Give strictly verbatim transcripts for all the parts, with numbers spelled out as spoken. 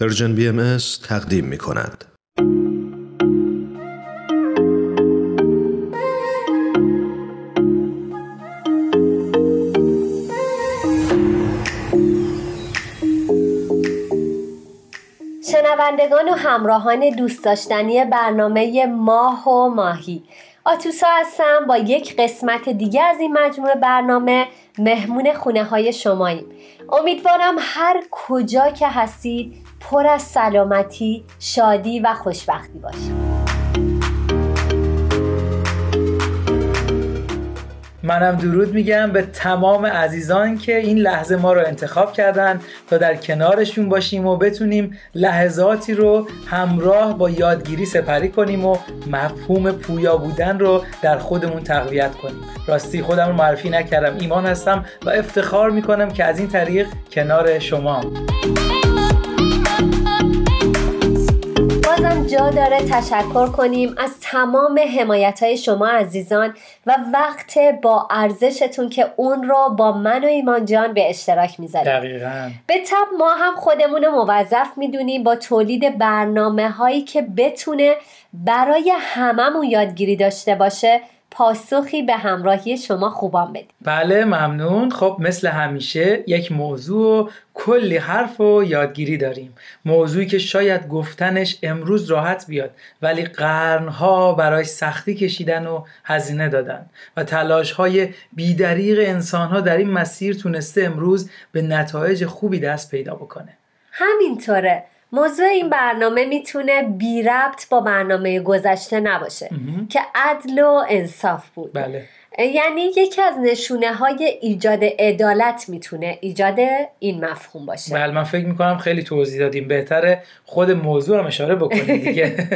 پرژن بی ام اس تقدیم می کند. شنوندگان و همراهان دوست داشتنی برنامه ماه و ماهی، آتوسا هستم با یک قسمت دیگه از این مجموعه برنامه مهمون خونه های شماییم. امیدوارم هر کجا که هستید پر از سلامتی، شادی و خوشبختی باشید. منم درود میگم به تمام عزیزان که این لحظه ما رو انتخاب کردن تا در کنارشون باشیم و بتونیم لحظاتی رو همراه با یادگیری سپری کنیم و مفهوم پویا بودن رو در خودمون تقویت کنیم. راستی خودم رو معرفی نکردم، ایمان هستم و افتخار میکنم که از این طریق کنار شمام. بازم جا داره تشکر کنیم از تمام حمایت‌های شما عزیزان و وقت با ارزشتون که اون رو با من و ایمان جان به اشتراک می‌ذارید. دقیقاً. به طب ما هم خودمون رو موظف می‌دونیم با تولید برنامه‌هایی که بتونه برای هممون یادگیری داشته باشه پاسخی به همراهی شما خوبان بدید. بله ممنون. خب مثل همیشه یک موضوع و کلی حرف و یادگیری داریم، موضوعی که شاید گفتنش امروز راحت بیاد ولی قرنها برای سختی کشیدن و هزینه دادن و تلاش‌های بی‌دریغ انسان‌ها در این مسیر تونسته امروز به نتایج خوبی دست پیدا بکنه. همینطوره. موضوع این برنامه میتونه بی ربط با برنامه گذشته نباشه امه. که عدل و انصاف بود. بله. یعنی یکی از نشونه های ایجاد عدالت میتونه ایجاد این مفهوم باشه. بله من فکر میکنم خیلی توضیح دادیم، بهتره خود موضوع هم اشاره بکنیم دیگه.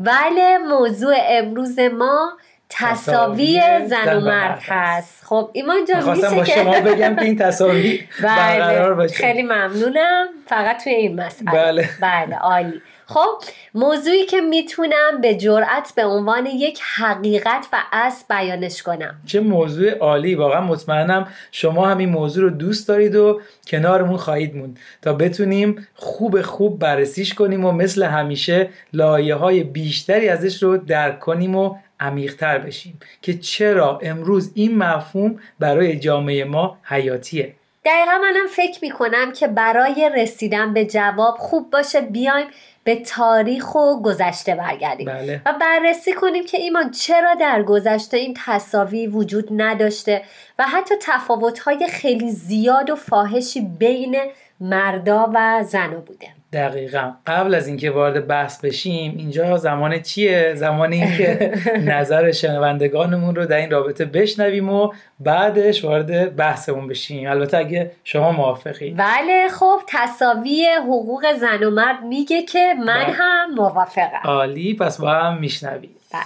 بله موضوع امروز ما تساوی زن و مرد هست. خب ایمان جان میشه که با شما بگم که این تساوی برقرار باشه. خیلی ممنونم. فقط توی این مسئله. بله بله عالی. خب موضوعی که میتونم به جرأت به عنوان یک حقیقت و اصل بیانش کنم. چه موضوع عالی. واقعا مطمئنم شما هم این موضوع رو دوست دارید و کنارمون خواهید موند تا بتونیم خوب خوب بررسیش کنیم و مثل همیشه لایه‌های بیشتری ازش رو درک کنیم و عمیق‌تر بشیم که چرا امروز این مفهوم برای جامعه ما حیاتیه. دقیقا منم فکر میکنم که برای رسیدن به جواب خوب باشه بیایم به تاریخ و گذشته برگردیم. بله. و بررسی کنیم که ایمان چرا در گذشته این تساوی وجود نداشته و حتی تفاوت‌های خیلی زیاد و فاحشی بین مردا و زنا بوده. دقیقاً. قبل از اینکه وارد بحث بشیم، اینجا زمان چیه؟ زمان اینکه نظر شنوندگانمون رو در این رابطه بشنویم و بعدش وارد بحثمون بشیم. البته اگه شما موافقی. بله خب تساوی حقوق زن و مرد میگه که من بله. هم موافقم. عالی، پس با هم میشنویم. بله.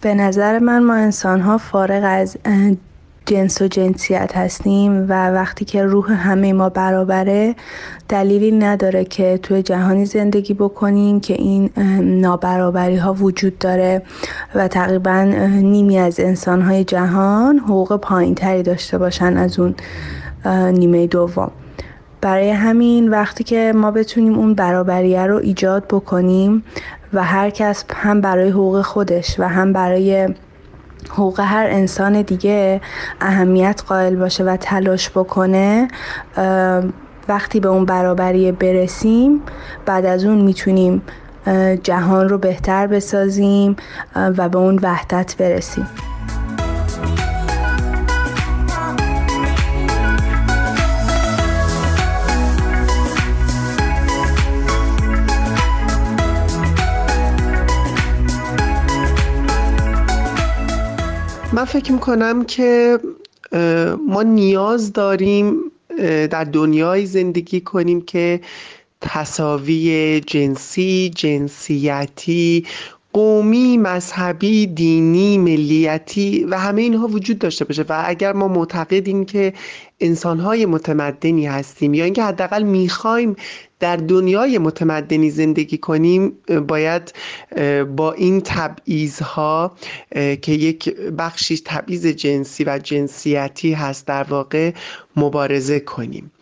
به نظر من ما انسان‌ها فارغ از جنس و جنسیت هستیم و وقتی که روح همه ما برابره دلیلی نداره که توی جهانی زندگی بکنیم که این نابرابری ها وجود داره و تقریبا نیمی از انسان های جهان حقوق پایین تری داشته باشن از اون نیمه دوم. برای همین وقتی که ما بتونیم اون برابریه رو ایجاد بکنیم و هر کس هم برای حقوق خودش و هم برای حقوق هر انسان دیگه اهمیت قائل باشه و تلاش بکنه، وقتی به اون برابری برسیم بعد از اون میتونیم جهان رو بهتر بسازیم و به اون وحدت برسیم. من فکر میکنم که ما نیاز داریم در دنیای زندگی کنیم که تساوی جنسی، جنسیتی، قومی، مذهبی، دینی، ملیتی و همه اینها وجود داشته باشه و اگر ما معتقدیم که انسانهای متمدنی هستیم یا اینکه حداقل میخوایم در دنیای متمدنی زندگی کنیم باید با این تبعیض‌ها که یک بخشی تبعیض جنسی و جنسیتی هست در واقع مبارزه کنیم.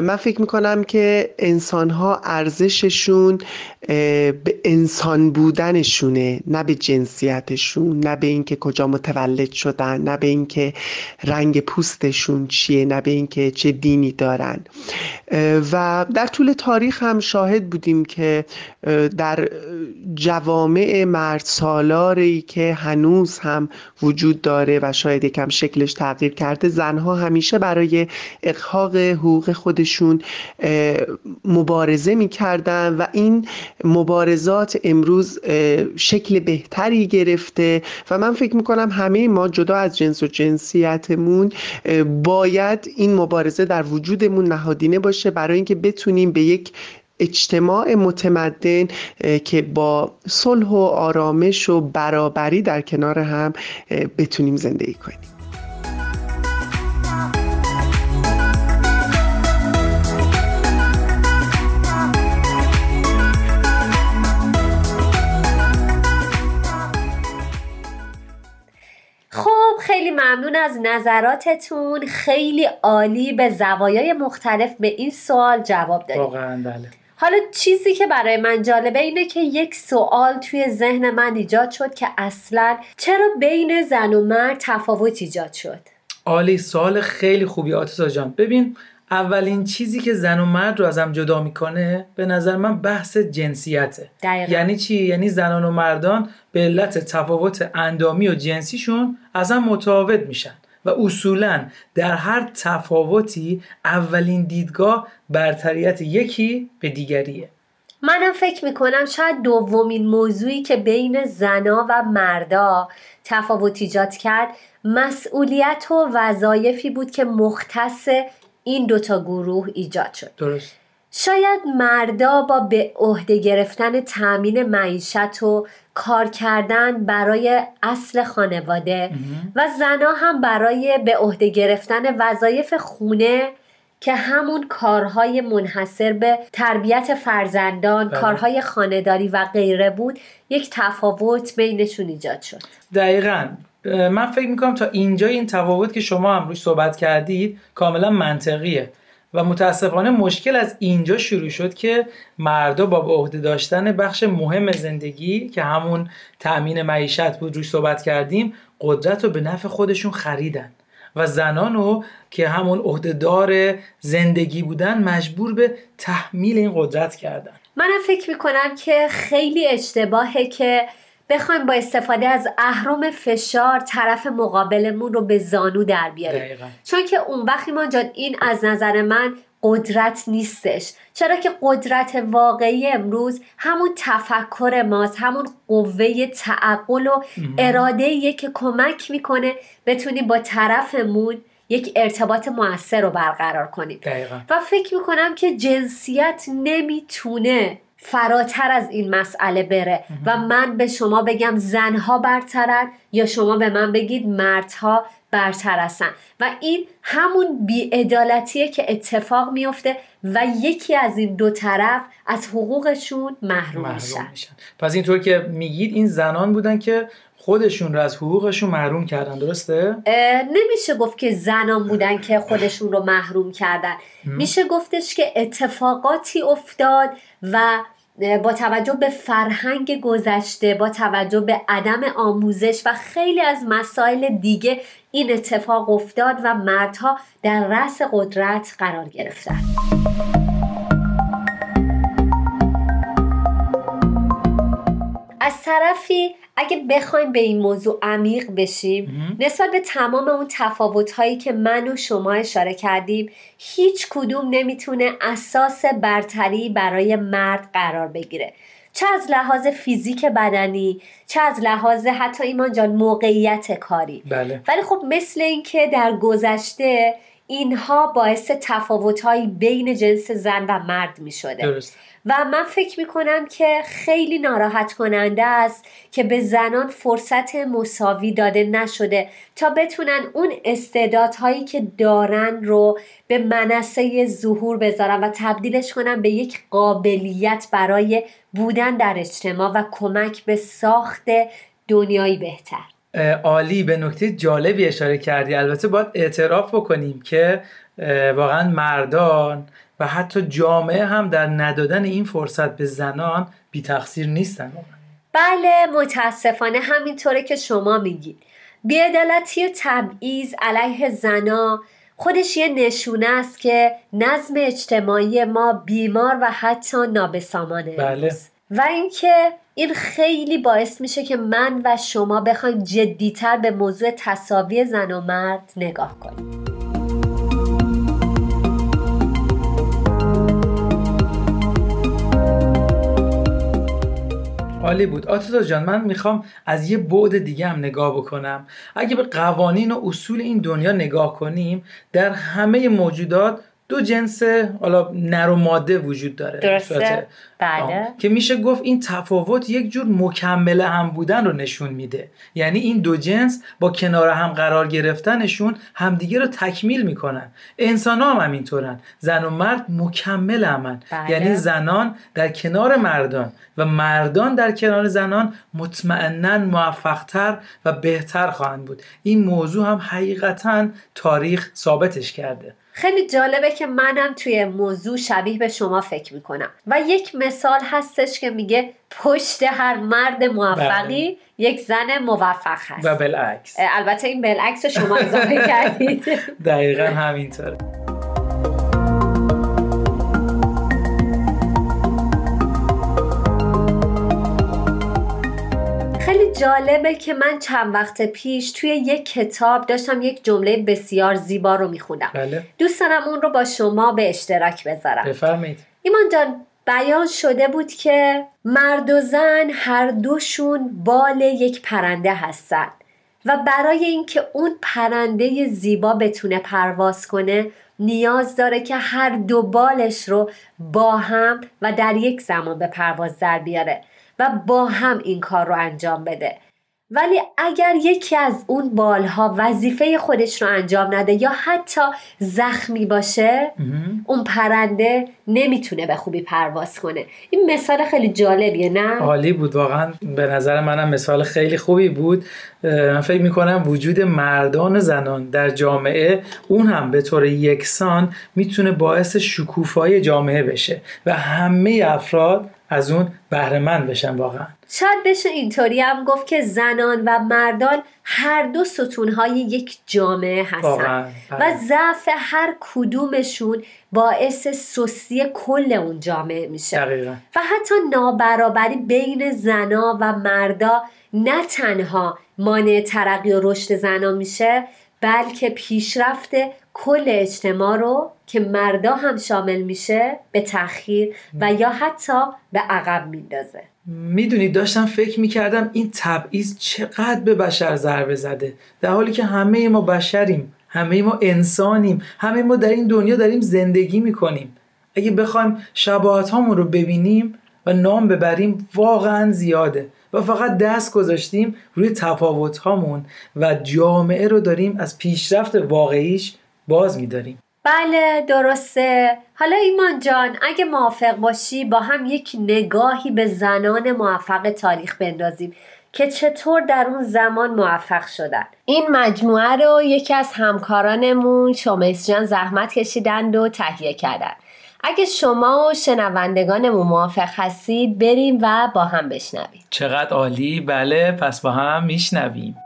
من فکر میکنم که انسانها ارزششون به انسان بودنشونه، نه به جنسیتشون، نه به اینکه کجا متولد شدن، نه به اینکه رنگ پوستشون چیه، نه به اینکه چه دینی دارن. و در طول تاریخ هم شاهد بودیم که در جوامع مرد سالاری که هنوز هم وجود داره و شاید یکم شکلش تغییر کرده، زنها همیشه برای احقاق حقوق خودشون مبارزه می‌کردن و این مبارزات امروز شکل بهتری گرفته و من فکر می‌کنم همه ما جدا از جنس و جنسیتمون باید این مبارزه در وجودمون نهادینه باشه برای اینکه بتونیم به یک اجتماع متمدن که با صلح و آرامش و برابری در کنار هم بتونیم زندگی کنیم. خیلی ممنون از نظراتتون، خیلی عالی به زوایای مختلف به این سوال جواب دادید. واقعاً بله. حالا چیزی که برای من جالبه اینه که یک سوال توی ذهن من ایجاد شد که اصلاً چرا بین زن و مرد تفاوت ایجاد شد؟ عالی، سوال خیلی خوبی آتوسا جان. ببین، اولین چیزی که زن و مرد رو از هم جدا میکنه به نظر من بحث جنسیته. دقیقا. یعنی چی؟ یعنی زنان و مردان به علت تفاوت اندامی و جنسیشون از هم متفاوت میشن و اصولاً در هر تفاوتی اولین دیدگاه برتریت یکی به دیگریه. منم فکر میکنم شاید دومین موضوعی که بین زنا و مردا تفاوت ایجاد کرد مسئولیت و وظایفی بود که مختص این دوتا گروه ایجاد شد. درست. شاید مردا با به عهده گرفتن تامین معیشت و کار کردن برای اصل خانواده مهم. و زنا هم برای به عهده گرفتن وظایف خونه که همون کارهای منحصر به تربیت فرزندان، بله. کارهای خانه‌داری و غیره بود، یک تفاوت بینشون ایجاد شد. دقیقاً. من فکر میکنم تا اینجا این تفاوت که شما هم روش صحبت کردید کاملا منطقیه و متاسفانه مشکل از اینجا شروع شد که مردا با به عهده داشتن بخش مهم زندگی که همون تأمین معیشت بود روش صحبت کردیم، قدرت رو به نفع خودشون خریدن و زنانو که همون عهده‌دار زندگی بودن مجبور به تحمیل این قدرت کردن. منم فکر میکنم که خیلی اشتباهه که بخوایم با استفاده از اهرم فشار طرف مقابلمون رو به زانو در بیاریم، چون که اون وقت ایمان جان این از نظر من قدرت نیستش، چرا که قدرت واقعی امروز همون تفکر ماست، همون قوه تعقل و اراده‌ایه که کمک میکنه بتونیم با طرفمون یک ارتباط مؤثر رو برقرار کنیم. دقیقا. و فکر میکنم که جنسیت نمیتونه فراتر از این مسئله بره و من به شما بگم زنها برترن یا شما به من بگید مردها برتر هستن و این همون بی‌عدالتیه که اتفاق میفته و یکی از این دو طرف از حقوقشون محروم میشن. پس اینطور که میگید این زنان بودن که خودشون رو از حقوقشون محروم کردن، درسته؟ نمیشه گفت که زنان بودن که خودشون رو محروم کردن. میشه گفتش که اتفاقاتی افتاد و با توجه به فرهنگ گذشته، با توجه به عدم آموزش و خیلی از مسائل دیگه این اتفاق افتاد و مردها در رأس قدرت قرار گرفتن. از طرفی اگه بخوایم به این موضوع عمیق بشیم نسبت به تمام اون تفاوت‌هایی که من و شما اشاره کردیم، هیچ کدوم نمیتونه اساس برتری برای مرد قرار بگیره، چه از لحاظ فیزیک بدنی، چه از لحاظ حتی ایمان جان موقعیت کاری. بله. ولی خب مثل این که در گذشته اینها باعث تفاوت‌های بین جنس زن و مرد می شده. درست. و من فکر می کنم که خیلی ناراحت کننده است که به زنان فرصت مساوی داده نشده تا بتونن اون استعدادهایی که دارن رو به منصه ظهور بذارن و تبدیلش کنن به یک قابلیت برای بودن در اجتماع و کمک به ساخت دنیایی بهتر. عالی، به نکته جالبی اشاره کردی. البته باید اعتراف بکنیم که واقعا مردان و حتی جامعه هم در ندادن این فرصت به زنان بی تقصیر نیستن. بله، متاسفانه همینطوره که شما میگید. بی‌عدالتی و تبعیض علیه زنان خودش یه نشونه است که نظم اجتماعی ما بیمار و حتی نابسامانه. بله. و اینکه این خیلی باعث میشه که من و شما بخوایم جدی‌تر به موضوع تساوی زن و مرد نگاه کنیم. عالی بود آتوزا جان. من میخوام از یه بعد دیگه هم نگاه بکنم. اگه به قوانین و اصول این دنیا نگاه کنیم، در همه موجودات دو جنس حالا نر و ماده وجود داره. درسته. بله. که میشه گفت این تفاوت یک جور مکمل هم بودن رو نشون میده. یعنی این دو جنس با کنار هم قرار گرفتنشون همدیگه رو تکمیل میکنن. انسان ها هم همینطورن. زن و مرد مکمل همن. بله. یعنی زنان در کنار مردان و مردان در کنار زنان مطمئناً موفقتر و بهتر خواهند بود. این موضوع هم حقیقتاً تاریخ ثابتش کرده. خیلی جالبه که منم توی موضوع شبیه به شما فکر میکنم و یک مثال هستش که میگه پشت هر مرد موفقی بله. یک زن موفق هست و بالعکس. البته این بالعکس رو شما اضافه کردید. دقیقا همینطوره. جالبه که من چند وقت پیش توی یک کتاب داشتم یک جمله بسیار زیبا رو میخوندم. بله. دوست دارم اون رو با شما به اشتراک بذارم. بفرمایید. ایمان جان، بیان شده بود که مرد و زن هر دوشون بال یک پرنده هستن و برای اینکه اون پرنده زیبا بتونه پرواز کنه نیاز داره که هر دو بالش رو با هم و در یک زمان به پرواز در بیاره و با هم این کار رو انجام بده. ولی اگر یکی از اون بالها وظیفه خودش رو انجام نده یا حتی زخمی باشه، اون پرنده نمیتونه به خوبی پرواز کنه. این مثال خیلی جالبیه، نه؟ عالی بود واقعا. به نظر منم مثال خیلی خوبی بود. من فکر میکنم وجود مردان و زنان در جامعه اون هم به طور یکسان میتونه باعث شکوفایی جامعه بشه و همه افراد از اون بهره مند بشن. واقعا شاید بشه اینطوری هم گفت که زنان و مردان هر دو ستونهای یک جامعه هستن و ضعف هر کدومشون باعث سستی کل اون جامعه میشه. دقیقا. و حتی نابرابری بین زنا و مردا نه تنها مانع ترقی و رشد زنا میشه، بلکه پیشرفت کل اجتماع رو که مردا هم شامل میشه به تأخیر و یا حتی به عقب میندازه. میدونید داشتم فکر میکردم این تبعیض چقدر به بشر ضربه زده، در حالی که همه ما بشریم، همه ما انسانیم، همه ما در این دنیا داریم زندگی میکنیم. اگه بخوایم شباهت هامون رو ببینیم و نام ببریم واقعا زیاده و فقط دست گذاشتیم روی تفاوت هامون و جامعه رو داریم از پیشرفت واقعیش باز می‌داریم. بله، درسته. حالا ایمان جان، اگه موافق باشی با هم یک نگاهی به زنان موفق تاریخ بندازیم که چطور در اون زمان موفق شدن. این مجموعه رو یکی از همکارانمون شمس جان زحمت کشیدند و تهیه کردن. اگه شما و شنوندگانمون موافق هستید بریم و با هم بشنویم. چقدر عالی. بله، پس با هم میشنویم.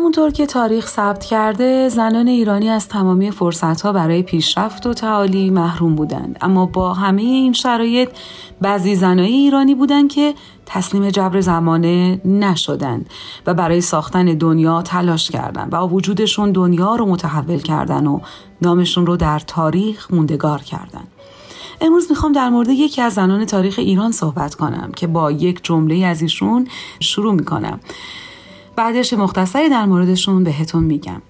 همونطور که تاریخ ثبت کرده، زنان ایرانی از تمامی فرصتها برای پیشرفت و تعالی محروم بودند، اما با همه این شرایط بعضی زنای ایرانی بودند که تسلیم جبر زمانه نشدند و برای ساختن دنیا تلاش کردند و با وجودشون دنیا رو متحول کردن و نامشون رو در تاریخ موندگار کردن. امروز میخوام در مورد یکی از زنان تاریخ ایران صحبت کنم که با یک جمله از ایشون شروع میکنم، بعدش مختصری در موردشون بهتون میگم.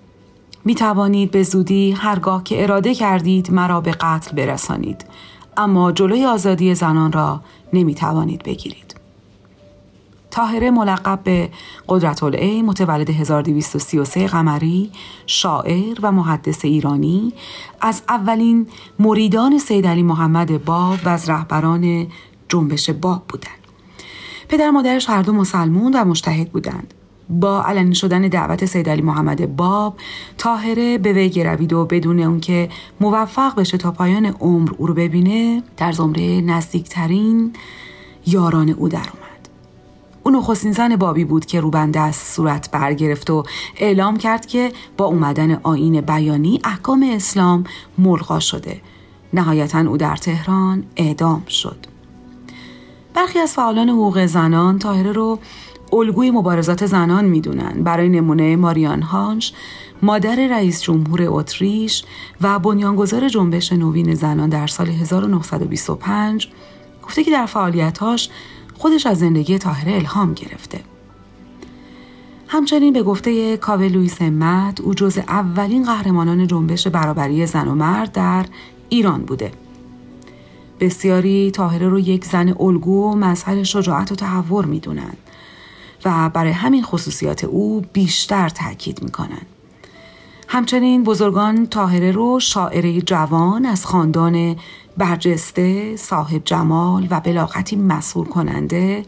میتوانید به زودی هرگاه که اراده کردید مرا به قتل برسانید، اما جلوی آزادی زنان را نمیتوانید بگیرید. طاهره ملقب به قررةالعین، متولد هزار و دویست و سی و سه قمری، شاعر و محدث ایرانی، از اولین مریدان سید علی محمد باب و از رهبران جنبش باب بودند. پدر مادرش هر دو مسلمون و مجتهد بودند. با علنی شدن دعوت سید علی محمد باب، طاهره به وی گروید و بدون اون که موفق بشه تا پایان عمر او رو ببینه، در زمره نزدیکترین یاران او در اومد. اون نخستین زن بابی بود که روبنده از صورت برگرفت و اعلام کرد که با اومدن آیین بیانی احکام اسلام ملغا شده. نهایتاً او در تهران اعدام شد. برخی از فعالان حقوق زنان طاهره رو الگوی مبارزات زنان میدونن. برای نمونه ماریان هانش، مادر رئیس جمهور اتریش و بنیانگذار جنبش نوین زنان، در سال هزار و نهصد و بیست و پنج گفته که در فعالیتاش خودش از زندگی طاهره الهام گرفته. همچنین به گفته کابل لوئیس امت، او جزو اولین قهرمانان جنبش برابری زن و مرد در ایران بوده. بسیاری طاهره رو یک زن الگو و مظهر شجاعت و تحول میدونن و برای همین خصوصیات او بیشتر تاکید میکنن. همچنین بزرگان طاهره رو شاعره جوان از خاندان برجسته، صاحب جمال و بلاغتی مسحور کننده،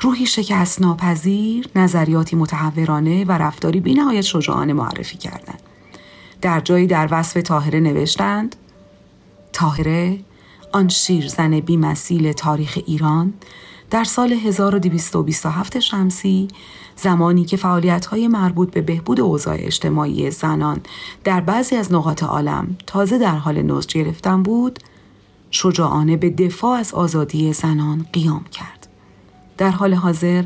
روحی شکست ناپذیر، نظریاتی متحورانه و رفتاری بی‌نهایت شجاعانه معرفی کردند. در جایی در وصف طاهره نوشتند: طاهره، آن شیرزن بی‌مثیل تاریخ ایران، در سال هزار و دویست و بیست و هفت شمسی، زمانی که فعالیت‌های مربوط به بهبود اوضاع اجتماعی زنان در بعضی از نقاط عالم تازه در حال نضج گرفتن بود، شجاعانه به دفاع از آزادی زنان قیام کرد. در حال حاضر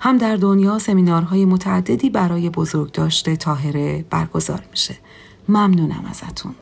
هم در دنیا سمینارهای متعددی برای بزرگداشت طاهره برگزار میشه. ممنونم ازتون.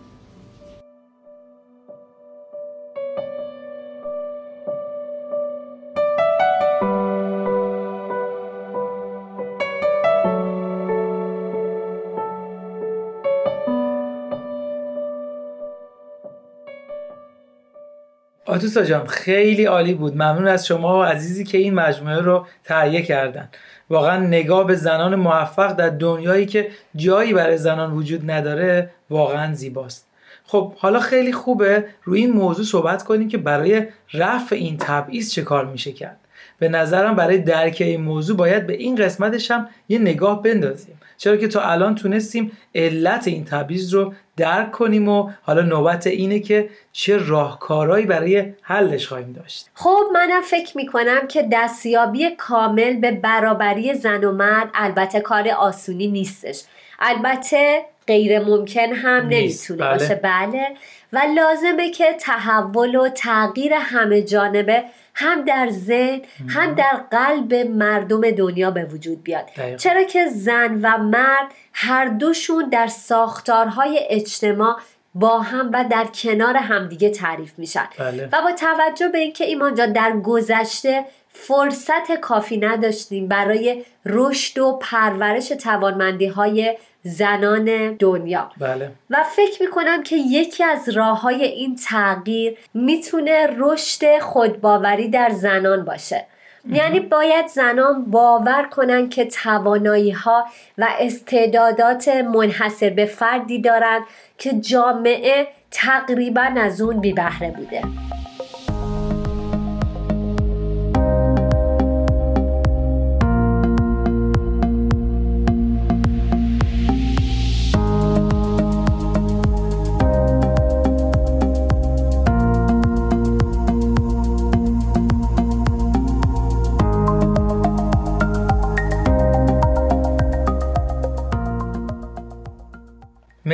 آتوسا جان، خیلی عالی بود. ممنون از شما و عزیزی که این مجموعه رو تهیه کردن. واقعا نگاه به زنان موفق در دنیایی که جایی برای زنان وجود نداره واقعا زیباست. خب حالا خیلی خوبه روی این موضوع صحبت کنیم که برای رفع این تبعیض چه کار میشه کرد. به نظرم برای درک این موضوع باید به این قسمتش هم یه نگاه بندازیم، چرا که تا الان تونستیم علت این تبعیض رو درک کنیم و حالا نوبت اینه که چه راهکارهایی برای حلش خواهیم داشت. خب منم فکر میکنم که دستیابی کامل به برابری زن و مرد البته کار آسونی نیستش، البته غیر ممکن هم نمیتونه بله. باشه بله و لازمه که تحول و تغییر همه جانبه هم در ذهن هم در قلب مردم دنیا به وجود بیاد، دقیقا. چرا که زن و مرد هر دوشون در ساختارهای اجتماع با هم و در کنار همدیگه تعریف میشن بله. و با توجه به اینکه ایمان جان در گذشته فرصت کافی نداشتیم برای رشد و پرورش توانمندی‌های زنان دنیا بله. و فکر میکنم که یکی از راه‌های این تغییر میتونه رشد خودباوری در زنان باشه. یعنی باید زنان باور کنن که توانایی‌ها و استعدادات منحصر به فردی دارن که جامعه تقریبا از اون بی بهره بوده.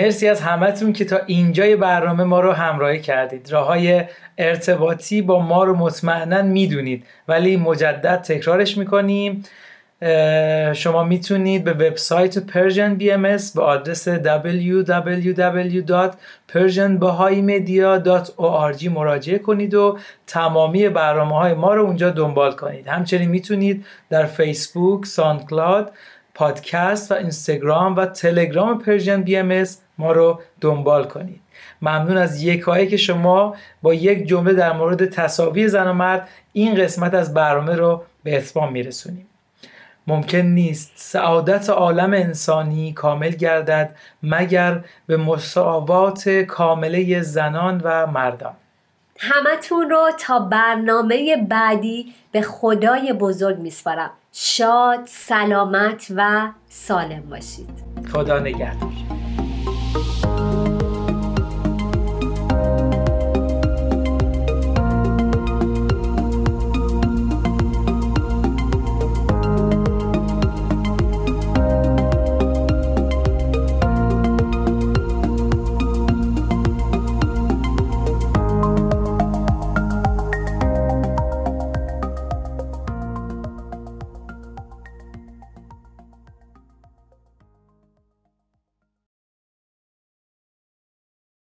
مرسی از همتون که تا اینجای برنامه ما رو همراهی کردید. راه‌های ارتباطی با ما رو مطمئناً میدونید، ولی مجدد تکرارش میکنیم. شما میتونید به وبسایت Persian بی ام اس به آدرس دبلیو دبلیو دبلیو دات پرژن بهایی مدیا دات او آر جی مراجعه کنید و تمامی برنامه‌های ما رو اونجا دنبال کنید. همچنین میتونید در فیسبوک، ساندکلاود، پادکست و اینستاگرام و تلگرام Persian بی ام اس ما رو دنبال کنید. ممنون از یکایی که شما با یک جمله در مورد تساوی زن و مرد این قسمت از برنامه رو به اتمام میرسونیم. ممکن نیست سعادت عالم انسانی کامل گردد مگر به مساوات کامله زنان و مردان. همتون رو تا برنامه بعدی به خدای بزرگ میسپارم. شاد، سلامت و سالم باشید. خدا نگهدار.